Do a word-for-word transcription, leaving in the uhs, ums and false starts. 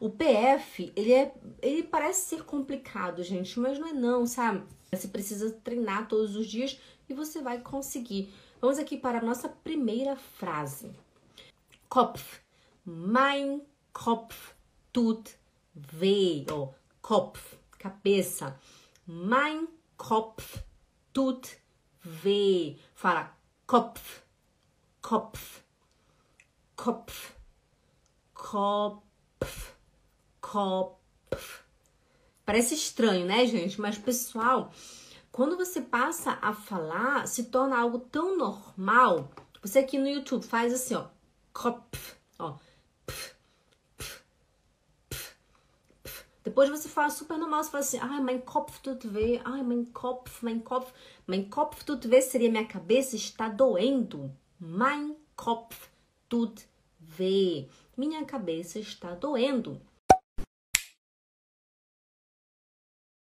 O P F, ele, é, ele parece ser complicado, gente, mas não é não, sabe? Você precisa treinar todos os dias e você vai conseguir. Vamos aqui para a nossa primeira frase. Kopf. Mein Kopf tut weh. Oh, Kopf, cabeça. Mein Kopf tut weh. Fala Kopf, Kopf, Kopf, Kopf. Kopf. Parece estranho, né, gente? Mas, pessoal, quando você passa a falar, se torna algo tão normal. Você aqui no YouTube faz assim, ó. Kopf. Ó. Pf, pf, pf, pf. Depois você fala super normal. Você fala assim, ai, mein Kopf tut weh. Ai, mein Kopf, mein Kopf. Mein Kopf tut weh seria minha cabeça está doendo. Mein Kopf tut weh. Minha cabeça está doendo.